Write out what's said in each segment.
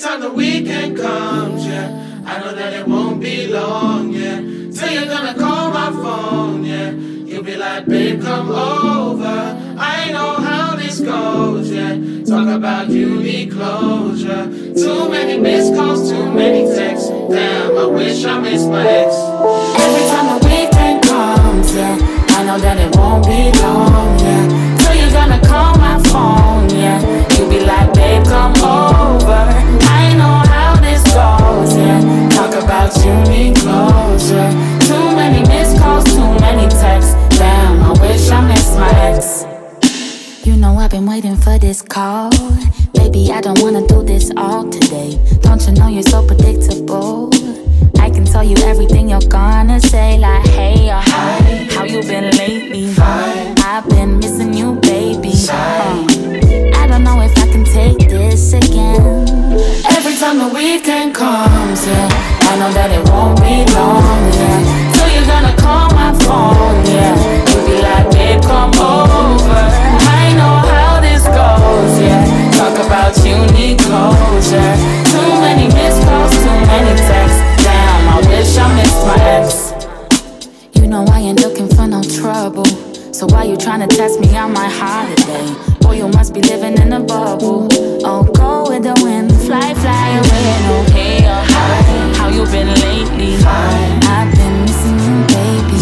by the time the weekend comes, yeah, I know that it won't be long, yeah, till you're gonna call my phone, yeah, you'll be like, babe, come over, I know how this goes, yeah, talk about you need closure, too many missed calls, too many texts, damn, I wish I missed my ex. Every time the weekend comes, yeah, I know that it won't be long, yeah, till you're gonna call my phone, yeah, you'll be like, babe, come over, I know how this goes, yeah, talk about you need closure, too many missed calls, too many texts, damn, I wish I missed my ex. You know I've been waiting for this call, baby, I don't wanna do this all today. Don't you know you're so predictable? I can tell you everything you're gonna say, like hey or hi, how you been lately? Fine. I've been missing you, baby. I don't know if I can take this again. Every time the weekend comes, yeah, I know that it won't be long, yeah, till you're gonna call my phone, yeah, you'll be like, babe, come over. Know how this goes, yeah, talk about you need closure, too many missed calls, too many texts, damn, I wish I missed my ex. You know I ain't looking for no trouble, so why you tryna test me on my holiday? Boy, you must be living in a bubble. Oh, go with the wind, fly, fly away. No hey or hi, how you been lately? Fine. I've been missing you, baby.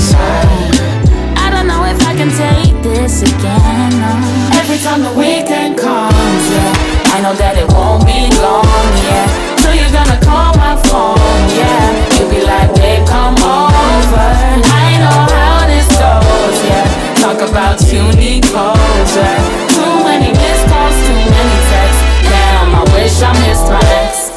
I don't know if I can take this again, no. Every time the weekend comes, yeah, I know that it won't be long, yeah, till you're gonna call my phone, yeah, you'll be like, babe, come over, I know how this goes, yeah, talk about you need closure, too many missed calls, too many texts, damn, I wish I missed my ex.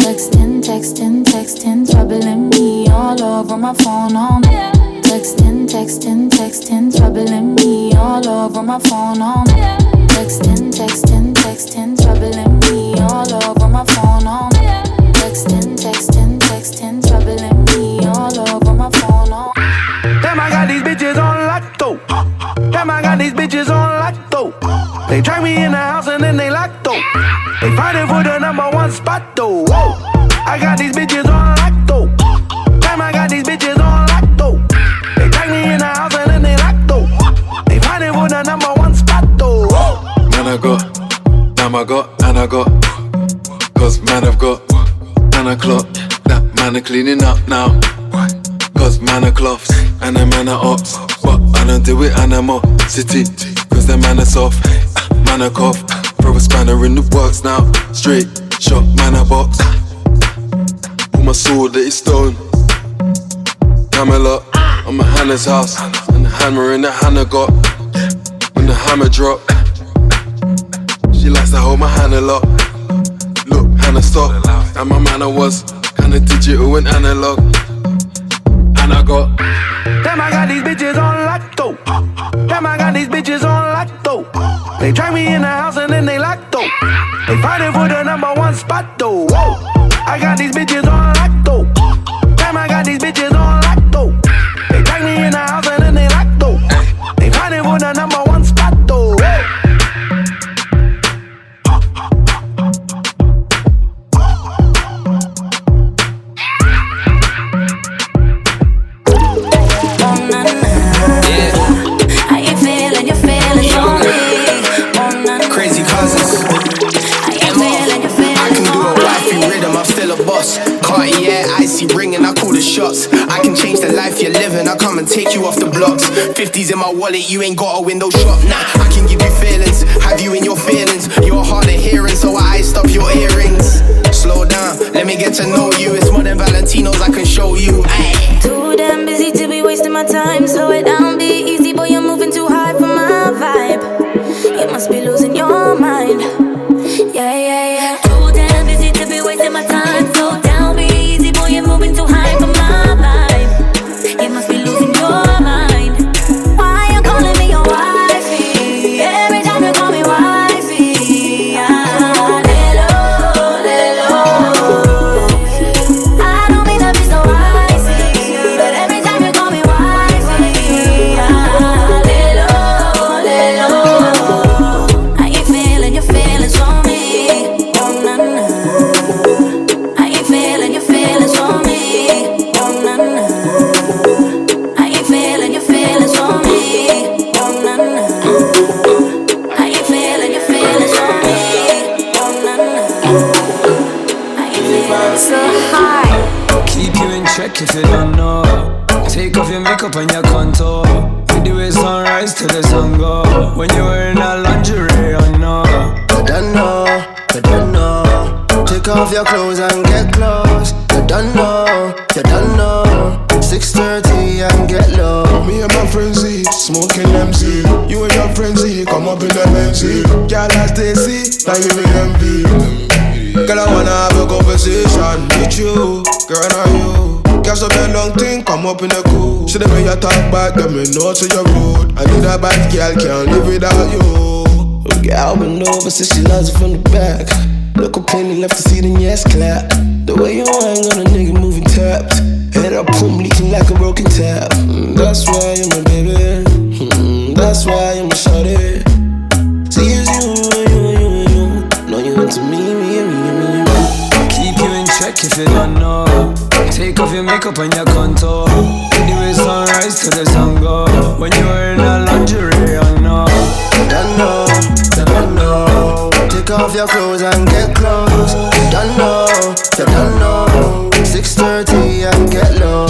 Texting, texting, texting, troubling me all over my phone all night. Texting, texting, texting, troubling me all over my phone all night. Texting, texting, texting, troubling me all over my phone all night. Texting, texting, texting, troubling me all over my phone all night. Damn, I got these bitches on lotto. Damn, I got these bitches on lotto. They drag me in the house and then they locked though. They fighting for the number one spot though. Whoa. I got these bitches on lotto. Damn, I got these bitches on lotto. In the house and then they locked though. They fighting for the number one spot though. Man I got, damn I got, and I got. Cause man I've got, man I clock. That man are cleaning up now. Cause man are cloths, and the man are ops. But I don't do it anymore, city. Cause the man are soft, man are cough. Throw a spanner in the works now. Straight shot, man I box. Put my sword at his stone. Camel up. I'm at Hannah's house, and the hammer in the Hannah got. When the hammer drop, she likes to hold my hand a lot. Look, Hannah stop, and my manner was kinda digital and analog. And I got, damn, I got these bitches on lotto. Damn, I got these bitches on lotto. They drag me in the house and then they locked though. They fighting for the number one spot though. Whoa. I got these bitches on lotto. Damn, I got these bitches on lotto. They drag me in the house and then they locked though. They fighting for the number one spot though. Yeah. I ain't feeling your feelings on me. Crazy cousins. I ain't feeling your feelings. I can do a wifey rhythm, I'm still a boss. Cartier, icy ring, and I call the shots. I can change the life you're living, I'll come and take you off the blocks. 50s in my wallet, you ain't got a window shop. Nah, I can give you feelings, have you in your feelings. You're hard of hearing, so I iced up your earrings. Slow down, let me get to know you. It's more than Valentinos, I can show you. Ay. Too damn busy to be wasting my time. Slow it down, be easy, boy, you're moving too high for my vibe. You must be losing your mind. Yeah, yeah, yeah. Too damn busy to be wasting my time. Slow down, be easy, boy, you're moving too high for my vibe. You must be losing your mind. Why you calling me your wifey? Every time you call me wifey, ah, lelo, lelo. I don't mean to be so wifey, but every time you call me wifey. If you don't know, take off your makeup and your contour. With the way sunrise till the sun go. When you were in a lingerie, I know. You don't know, take off your clothes and get close. You don't know, 6:30 and get low. Me and my frenzy, smoking MC. You and your frenzy, come up in the MC. Girl, as they see, now you make envy. Girl, I wanna have a conversation with you, girl, not you. Girl, so be long thing, come up in the cool. See the way you talk back, get me know to your road. I need a bad girl, can't live without you. Girl, been over since she loves it from the back. Look up plainly left to see the yes clap. The way you hang on a nigga moving tapped. Head up, boom, leaking like a broken tap. That's why you're my baby. That's why you're my shawty. See it's you. Know you into me. Keep you in check if you don't know. Take off your makeup and your contour. Anyway, sunrise till the sun go. When you were in a lingerie, I know. I don't know. Take off your clothes and get close. You don't know. 6:30 and get low.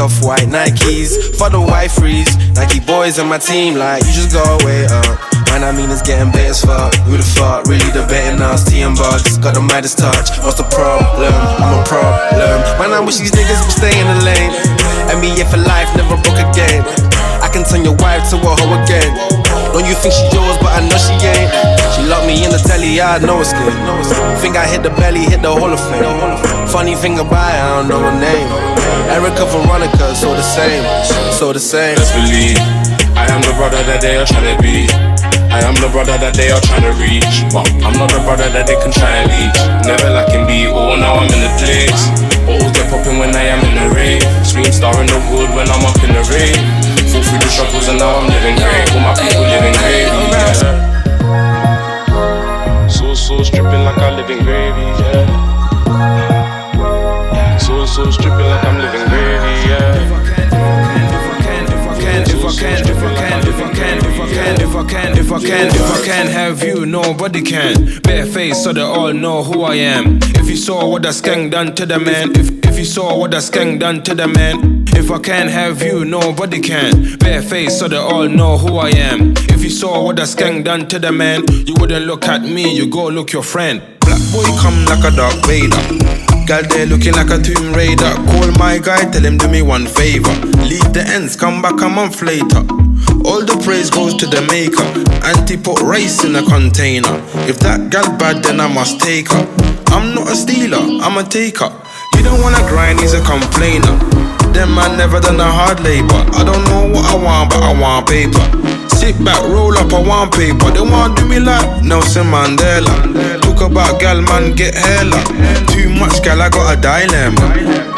Off-white Nikes, for the white freeze. Nike boys on my team like, you just go away up. Man, I mean it's getting better as fuck. Who the fuck, really the betting us, T and Bugs. Got the Midas touch, what's the problem? I'm a problem. Man, I wish these niggas would stay in the lane. NBA for life, never broke again. I can turn your wife to a hoe again. Don't you think she yours, but I know she ain't. She locked me in the telly, I know it's good. Think I hit the belly, hit the Hall of Fame. Funny thing about it, I don't know her name. Erica, Veronica, so the same. Let's believe, I am the brother that they are trying to be. I am the brother that they are trying to reach. But I'm not the brother that they can try and leech. Never lacking be, oh now I'm in the place. Bottles get popping when I am in the rave. Scream star in the hood when I'm up in the rave. Fall through the struggles and now I'm living great. All my people living gravy, yeah. So stripping like I live in gravy, yeah. So stripping like I'm living gravy, yeah. If I can have you, nobody can. Bare face so they all know who I am. If you saw what that skank done to the man. If you saw what that skank done to the man. If If I can't have you, nobody can. Bare face so they all know who I am. If you saw what a skank done to the man, you wouldn't look at me, you go look your friend. Black boy come like a Darth Vader. Girl, they looking like a Tomb Raider. Call my guy, tell him do me one favor. Leave the ends, come back a month later. All the praise goes to the maker. Auntie put rice in a container. If that gal bad, then I must take her. I'm not a stealer, I'm a taker. You don't wanna grind, he's a complainer. Them man never done a hard labor. I don't know what I want, but I want paper. Sit back, roll up, I want paper. They wanna do me like Nelson Mandela. Talk about gal, man, get hella. Too much gal, I got a dilemma.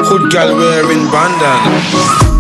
Hood gal wearing bandana.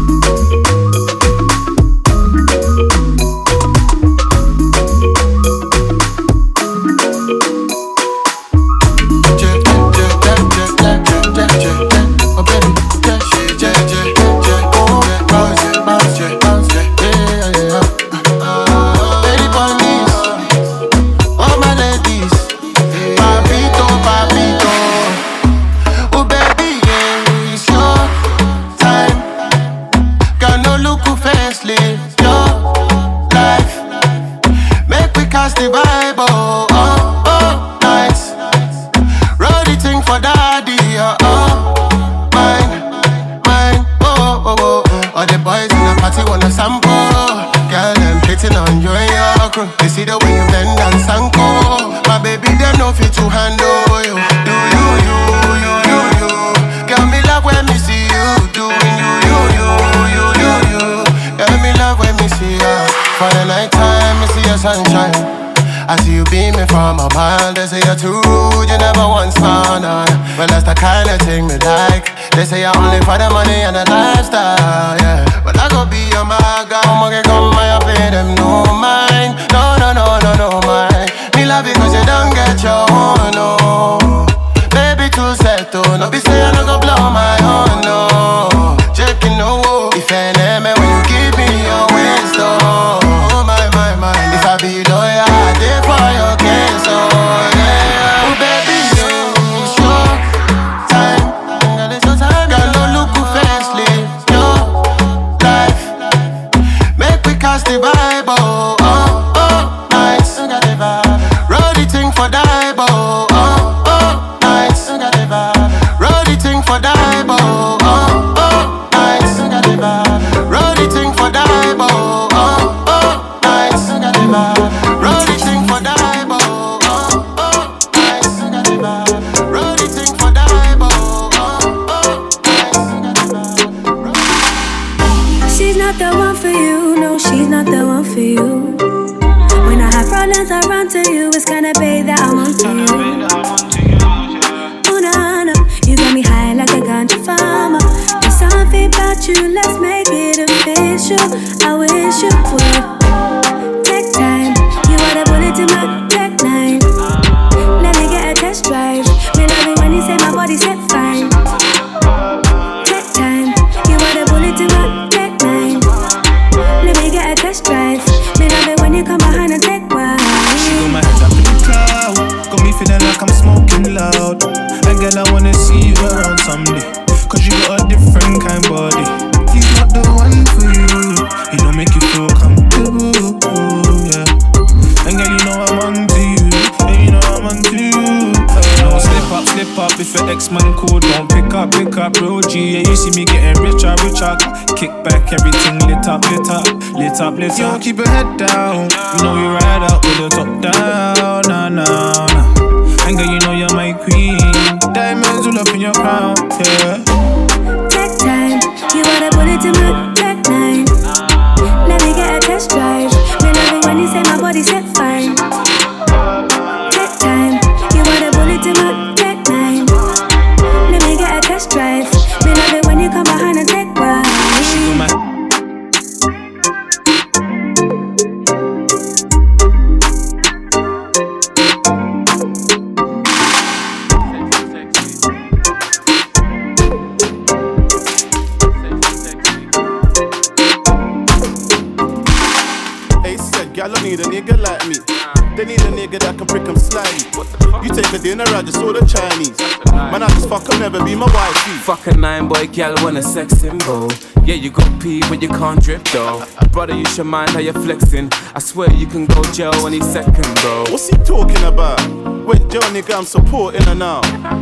Fuck a 9 boy gal, want a sex symbol. Yeah, you got pee, but you can't drip though. Brother, you should mind how you're flexing. I swear you can go jail any second, bro. What's he talking about? Wait, Joe nigga, I'm supporting her now.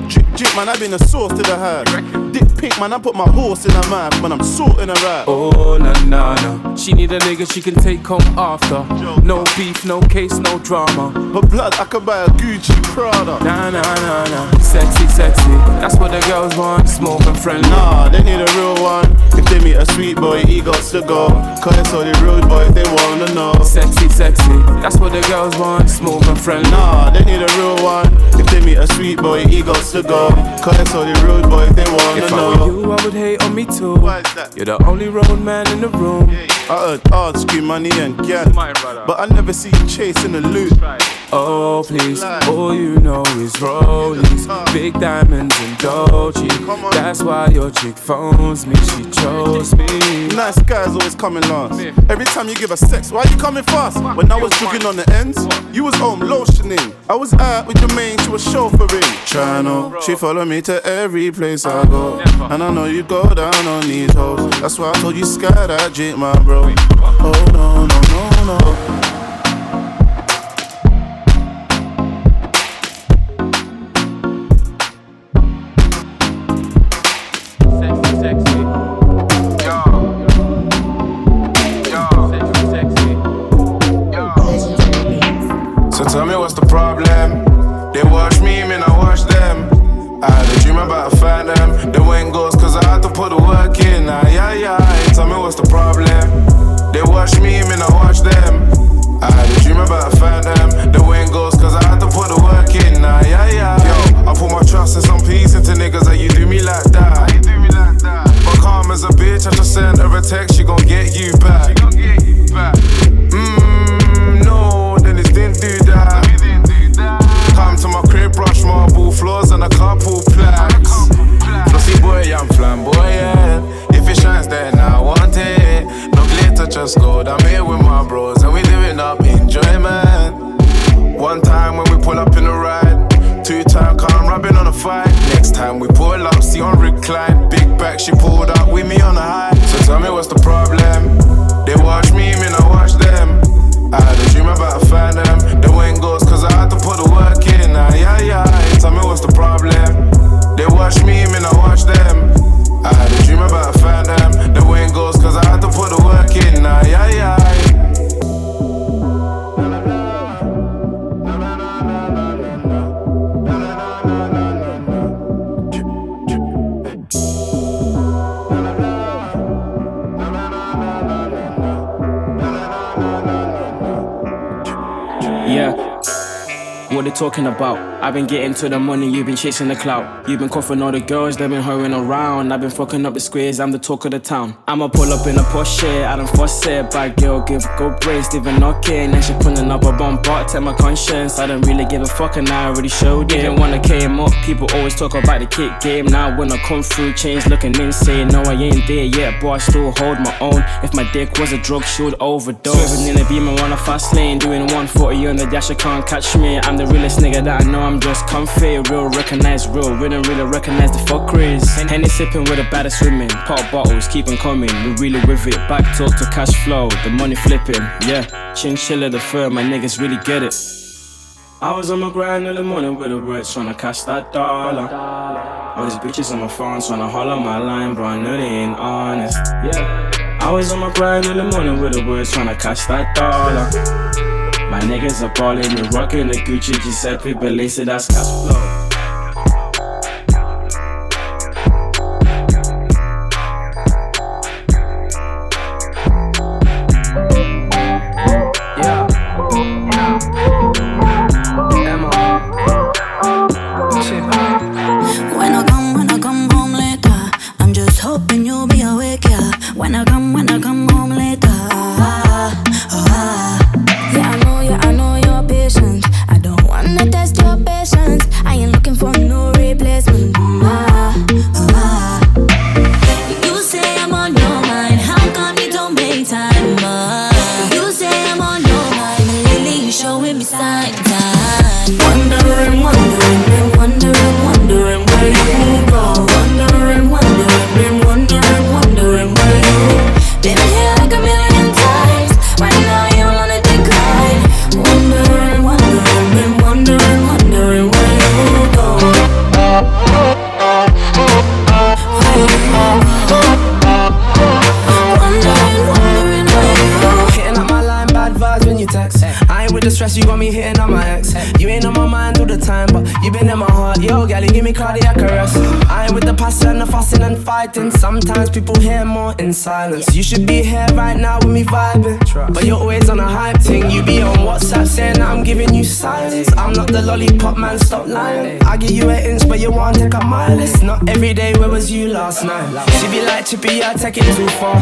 Drip, drip, man, I've been a source to the herd. Dick pic, man, I put my horse in her mouth, man, I'm sorting her out. Oh, na na na. She need a nigga she can take home after. No beef, no case, no drama. But blood, I can buy a Gucci Prada. Na na na na. Sexy, sexy. That's what the girls want, smoke and friendly. Nah, they need a real one. If they meet a sweet boy, he got to go. Cause it's all the rude boys, they wanna know. Sexy, sexy, that's what the girls want, smoke and friendly. Nah, they need a real one. If they meet a sweet boy, he got to go. Cause it's all the rude boys, they wanna know. If I were you, I would hate on me too. Why is that? You're the only road man in the room. Yeah, yeah. I heard hard scream money and gang, but I never see you chasing the loot. Oh please, all you know is rollies, big diamonds and Dolce. That's why your chick phones me, she chose me. Nice guys always coming last. Every time you give her sex, why you coming fast? When I was jogging on the ends, you was home lotioning. I was out with your main, she was chauffeuring. China, she follow me to every place I go, and I know you go down on these hoes. That's why I told you sky that Jake, my bro. Oh no, no, no, no. Talking about, I've been getting to the money, you've been chasing the clout. You've been coughing all the girls, they've been hurrying around. I've been fucking up the squares, I'm the talk of the town. I'ma pull up in a Porsche, I don't fuss it. Bad girl, give a good brace, even knocking. And then she pulling up a bomb, but take my conscience. I don't really give a fuck and I already showed it. Even when I came up, people always talk about the kick game. Now when I come through, change looking insane. No, I ain't there yet, but I still hold my own. If my dick was a drug, she would overdose. Living in a beam and on a fast lane, doing 140 on the dash, you can't catch me. I'm the realest nigga that I know, I'm just comfy. Real, recognize real, we don't really recognize the fuckeries. Henny sipping with the baddest women. Pop bottles, keep on coming, we really with it. Back talk to cash flow, the money flipping, yeah. Chinchilla the fur, my niggas really get it. I was on my grind in the morning with the words, tryna cash that dollar. All these bitches on my phone, tryna holler my line, bro, I know they ain't honest, yeah. I was on my grind in the morning with the words, tryna cash that dollar. My niggas are ballin', you're rockin' the Gucci Giuseppe Bellissimo, that's cash flow. Wondering where you go. Wondering, wondering, wondering, wondering where you stress, you got me hitting on my ex. You ain't on my mind all the time, but you been in my heart. Yo, galley, give me cardiac arrest. I ain't with the passion and the fussing and fighting. Sometimes people hear more in silence. You should be here right now with me vibing, but you're always on a hype ting. You be on WhatsApp saying that I'm giving you silence. I'm not the lollipop man, stop lying. I give you an inch, but you want to take a mile. It's not every day, where was you last night? She be like, Chippy, I take it too far.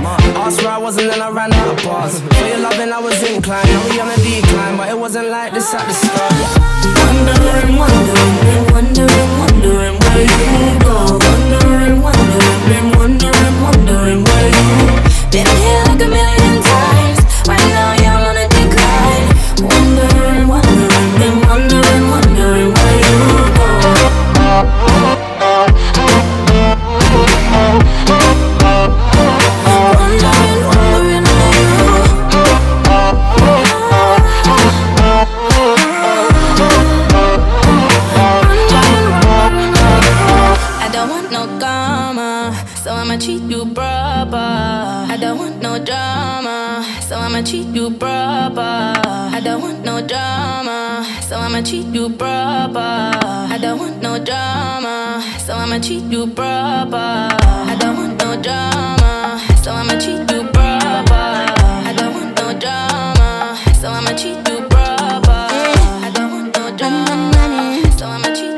Asked where I wasn't, then I ran out of bars. For your loving, I was inclined. Now we on a decline, but it wasn't like this at the start. Wondering, wondering, been wondering, wondering where you go. Wondering, wondering, been wondering, wondering where you go. Been here like a million times. Right now you're on a decline. Wondering, wondering, been wondering, wondering where you go. Wondering, wondering where you go. So I'ma treat you proper. I don't want no drama. So I'ma treat you proper. I don't want no drama. So I'ma treat you proper. I don't want no drama. So I'ma treat you proper. I don't want no drama. So I'ma treat you proper. I don't want no drama. So I'ma treat you proper. I don't want no drama. So I'ma treat you.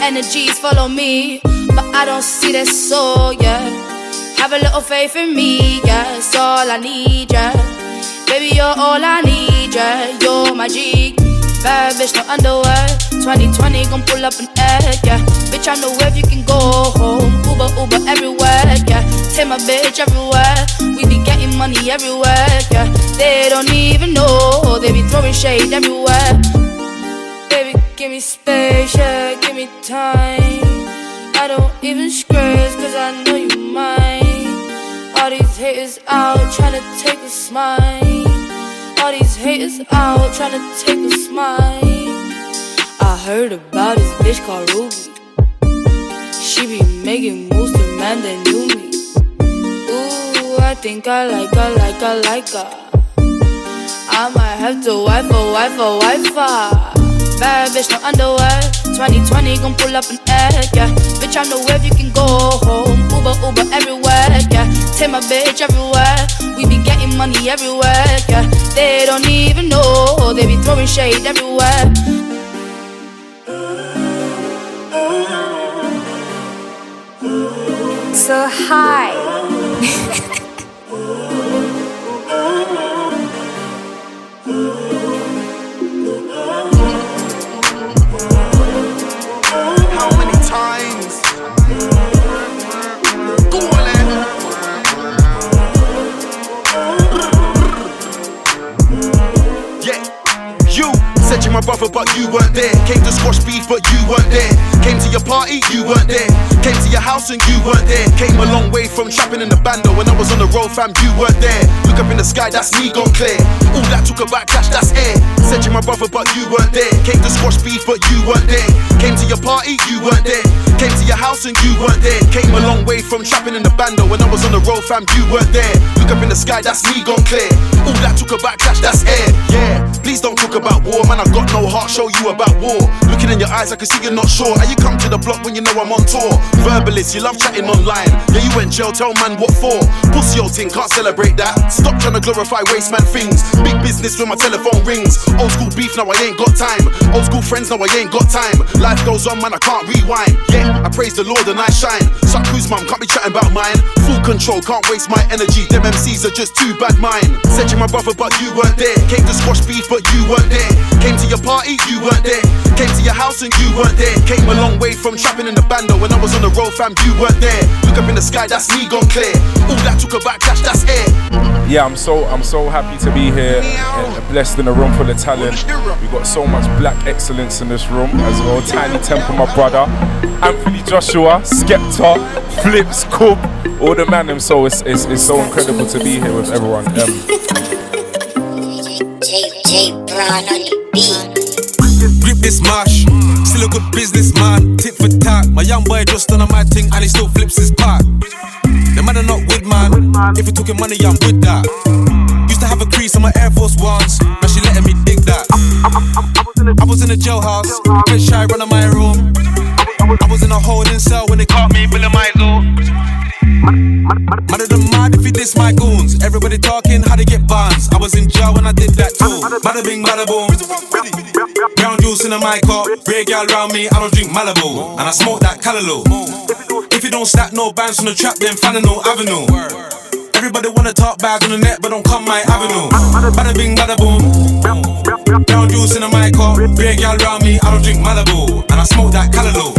Energies follow me, but I don't see their soul, yeah. Have a little faith in me, yeah. It's all I need, yeah. Baby, you're all I need, yeah. You're my G. Bad bitch, no underwear. 2020 gon' pull up an egg, yeah. Bitch, I know where you can go home. Uber, Uber everywhere, yeah. Take my bitch everywhere. We be getting money everywhere, yeah. They don't even know. They be throwing shade everywhere. Give me space, yeah, give me time. I don't even stress, cause I know you mine. All these haters out, tryna take a smile. All these haters out, tryna take a smile. I heard about this bitch called Ruby. She be making moves to man that knew me. Ooh, I think I like her, like her, like her. I might have to wife her, wife her, wife her. Bad bitch, no underwear. 2020 gon' pull up an egg, yeah. Bitch, I know where you can go home. Uber everywhere, yeah. Take my bitch everywhere. We be getting money everywhere, yeah. They don't even know, they be throwing shade everywhere. So high. My brother, but you weren't there. Came to squash beef, but you weren't there. Came to your party, you weren't there. Came to your house and you weren't there. Came a long way from trapping in the bando. When I was on the road, fam, you weren't there. Look up in the sky, that's me gone clear. All that talk about cash, that's air. Said you my brother, but you weren't there. Came to squash beef, but you weren't there. Came to your party, you weren't there. Came to your house and you weren't there. Came a long way from trapping in the bando. When I was on the road, fam, you weren't there. Look up in the sky, that's me gone clear. All that talk about cash, that's air. Yeah, please don't talk about war, man. I've got no heart, show you about war. Looking in your eyes, I can see you're not sure. And you come to the block when you know I'm on tour. Verbalist, you love chatting online. Yeah, you went jail, tell man what for. Pussy old thing, can't celebrate that. Stop trying to glorify waste man things. Big business when my telephone rings. Old school beef, now I ain't got time. Old school friends, now I ain't got time. Life goes on, man, I can't rewind. Yeah, I praise the Lord and I shine. Suck who's mum, can't be chatting about mine. Full control, can't waste my energy. Them MCs are just too bad mine. Said you my brother, but you weren't there. Came to squash beef, but you weren't there. Came to your party, you weren't there. Came to your house and you weren't there. Came a long way from trapping in the bando. When I was on the road, fam, you weren't there. Look up in the sky, that's me gone clear. All that talk about cash, that's air. Yeah, I'm so happy to be here. And blessed in a room full of talent. We've got so much black excellence in this room as well. Tiny Temple, my brother. Anthony Joshua, Skepta, Flips, Coop, all the man them. So it's so incredible to be here with everyone. JJ Brown on the beat. Grip this mash, still a good businessman. Tit for tat, my young boy just done a mad thing and he still flips his pack. The man are not with man, if you're talking money I'm with that. Used to have a crease on my Air Force once, now she letting me dig that. I was in a jailhouse, get shy run on my room. I was in a holding cell when they caught me below my door. Man of them mad if you diss my goons. Everybody talking how they get bans. I was in jail when I did that too. Bada bing, bada boom. Brown juice in a mic up. Grey gal round me, I don't drink Malibu. And I smoke that Callaloo. If you don't stack no bands from the trap, then fan no avenue. Everybody wanna talk bags on the net, but don't come my avenue. Bada bing, bada boom. Brown juice in a mic up. Grey gal round me, I don't drink Malibu. And I smoke that Callaloo.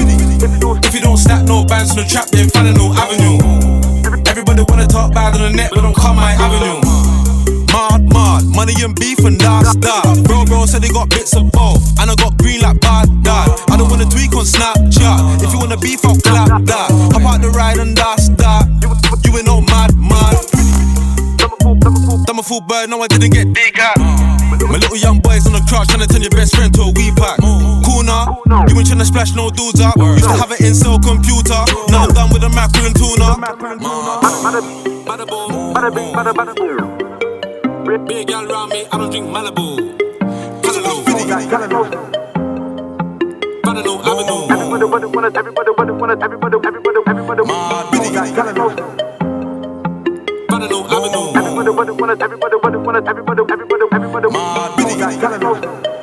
If you don't stack no bands from the trap, then fan no avenue. Everybody wanna talk bad on the net, but don't come my avenue. Mad, money and beef and that. Bro said they got bits of both, and I got green like Baghdad. I don't wanna tweak on Snapchat. If you wanna beef, I'll clap that. Hop out the ride and that's that. You ain't no mad. I'm a full bird, no I didn't get dig at. My little young boy's on the crotch, trying to turn your best friend to a weed pack. Cool now, you ain't tryna splash no dudes up. Used to have an in-cell computer, now I'm done with a mackerel and tuna. Bada boom, bada bing, bada boom. Big gal round me, I don't drink Malibu. Callaloo. Badano Avenue. Everybody wanna. Callaloo. Badano Avenue. Everybody wanna.